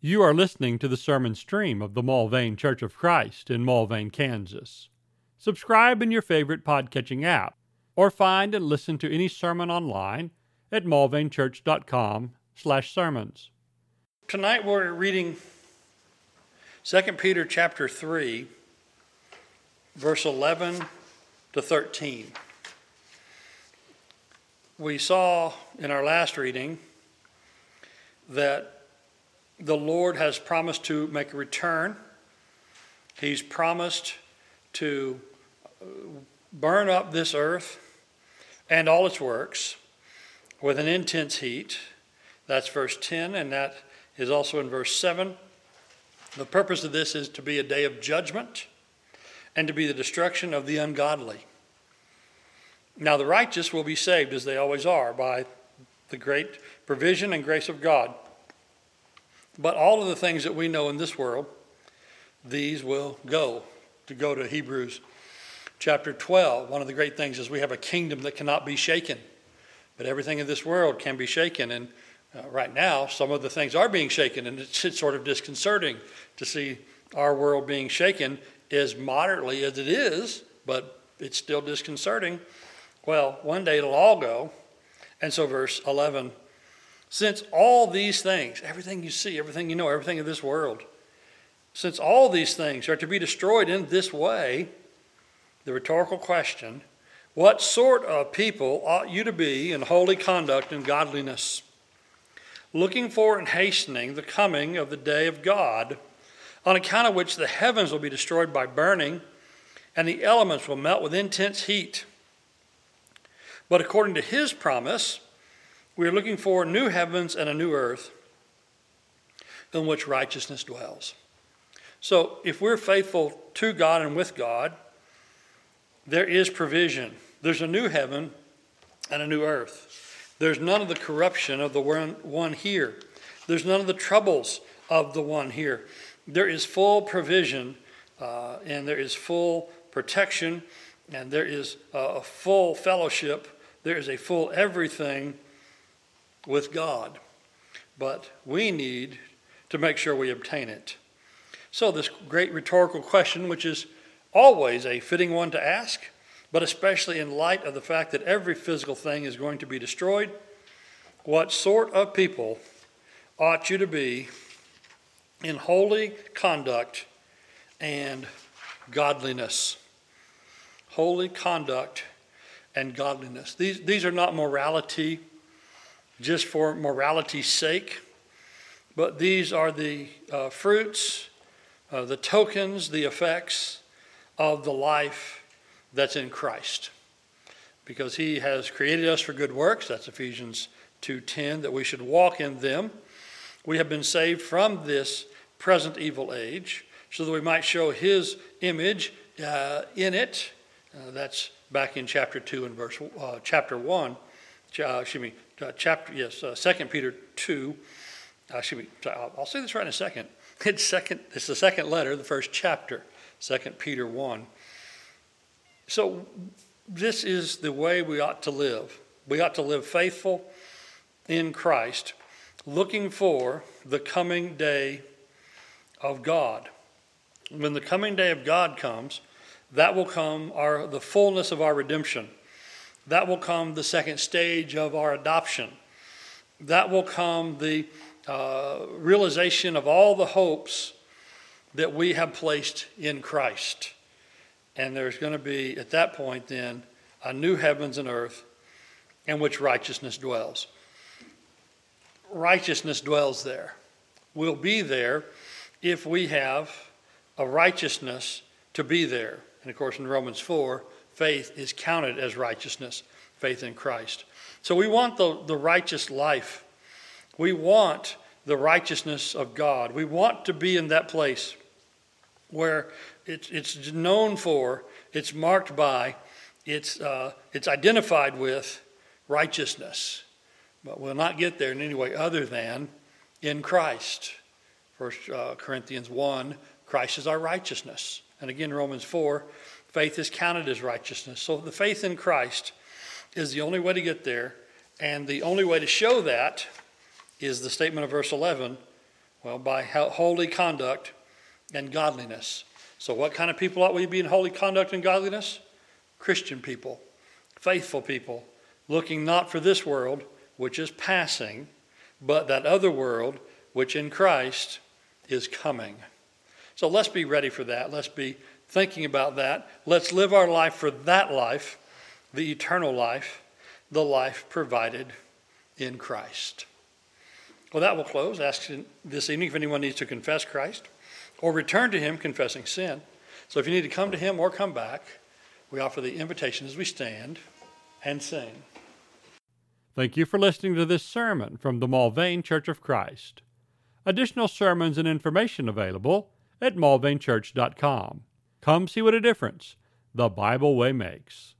You are listening to the sermon stream of the Mulvane Church of Christ in Mulvane, Kansas. Subscribe in your favorite podcatching app, or find and listen to any sermon online at mulvanechurch.com/sermons. Tonight we're reading 2 Peter chapter 3, verse 11 to 13. We saw in our last reading that the Lord has promised to make a return. He's promised to burn up this earth and all its works with an intense heat. That's verse 10, and that is also in verse 7. The purpose of this is to be a day of judgment and to be the destruction of the ungodly. Now the righteous will be saved, as they always are, by the great provision and grace of God. But all of the things that we know in this world, these will go. To go to Hebrews chapter 12, one of the great things is we have a kingdom that cannot be shaken. But everything in this world can be shaken. And right now, some of the things are being shaken. And it's sort of disconcerting to see our world being shaken as moderately as it is. But it's still disconcerting. Well, one day it'll all go. And so verse 11 says, since all these things, everything you see, everything you know, everything in this world, since all these things are to be destroyed in this way, the rhetorical question, what sort of people ought you to be in holy conduct and godliness, looking for and hastening the coming of the day of God, on account of which the heavens will be destroyed by burning, and the elements will melt with intense heat. But according to his promise, we are looking for new heavens and a new earth in which righteousness dwells. So if we're faithful to God and with God, there is provision. There's a new heaven and a new earth. There's none of the corruption of the one here. There's none of the troubles of the one here. There is full provision and there is full protection and there is a full fellowship. There is a full everything with God, but we need to make sure we obtain it. So this great rhetorical question, which is always a fitting one to ask, but especially in light of the fact that every physical thing is going to be destroyed, what sort of people ought you to be in holy conduct and godliness? Holy conduct and godliness. These are not morality just for morality's sake, but these are the fruits, the tokens, the effects of the life that's in Christ. Because he has created us for good works, that's Ephesians 2:10, that we should walk in them. We have been saved from this present evil age so that we might show his image in it. That's back in chapter 2 and verse chapter 1. Chapter 2 Peter 2. I'll say this right in a second. It's the second letter, the first chapter, 2 Peter 1. So this is the way we ought to live. We ought to live faithful in Christ, looking for the coming day of God. When the coming day of God comes, that will come the fullness of our redemption. That will come the second stage of our adoption. That will come the realization of all the hopes that we have placed in Christ. And there's going to be, at that point then, a new heavens and earth in which righteousness dwells. Righteousness dwells there. We'll be there if we have a righteousness to be there. And of course in Romans 4, faith is counted as righteousness, faith in Christ. So we want the righteous life. We want the righteousness of God. We want to be in that place where it's known for, it's marked by, it's identified with righteousness. But we'll not get there in any way other than in Christ. 1 Corinthians 1, Christ is our righteousness. And again, Romans 4, faith is counted as righteousness. So the faith in Christ is the only way to get there. And the only way to show that is the statement of verse 11, Well, by holy conduct and godliness. So what kind of people ought we be in holy conduct and godliness? Christian people, faithful people, looking not for this world, which is passing, but that other world, which in Christ is coming. So let's be ready for that. Let's be thinking about that. Let's live our life for that life, the eternal life, the life provided in Christ. Well, that will close. Ask this evening if anyone needs to confess Christ or return to him confessing sin. So if you need to come to him or come back, we offer the invitation as we stand and sing. Thank you for listening to this sermon from the Mulvane Church of Christ. Additional sermons and information available at mulvanechurch.com. Come see what a difference the Bible way makes.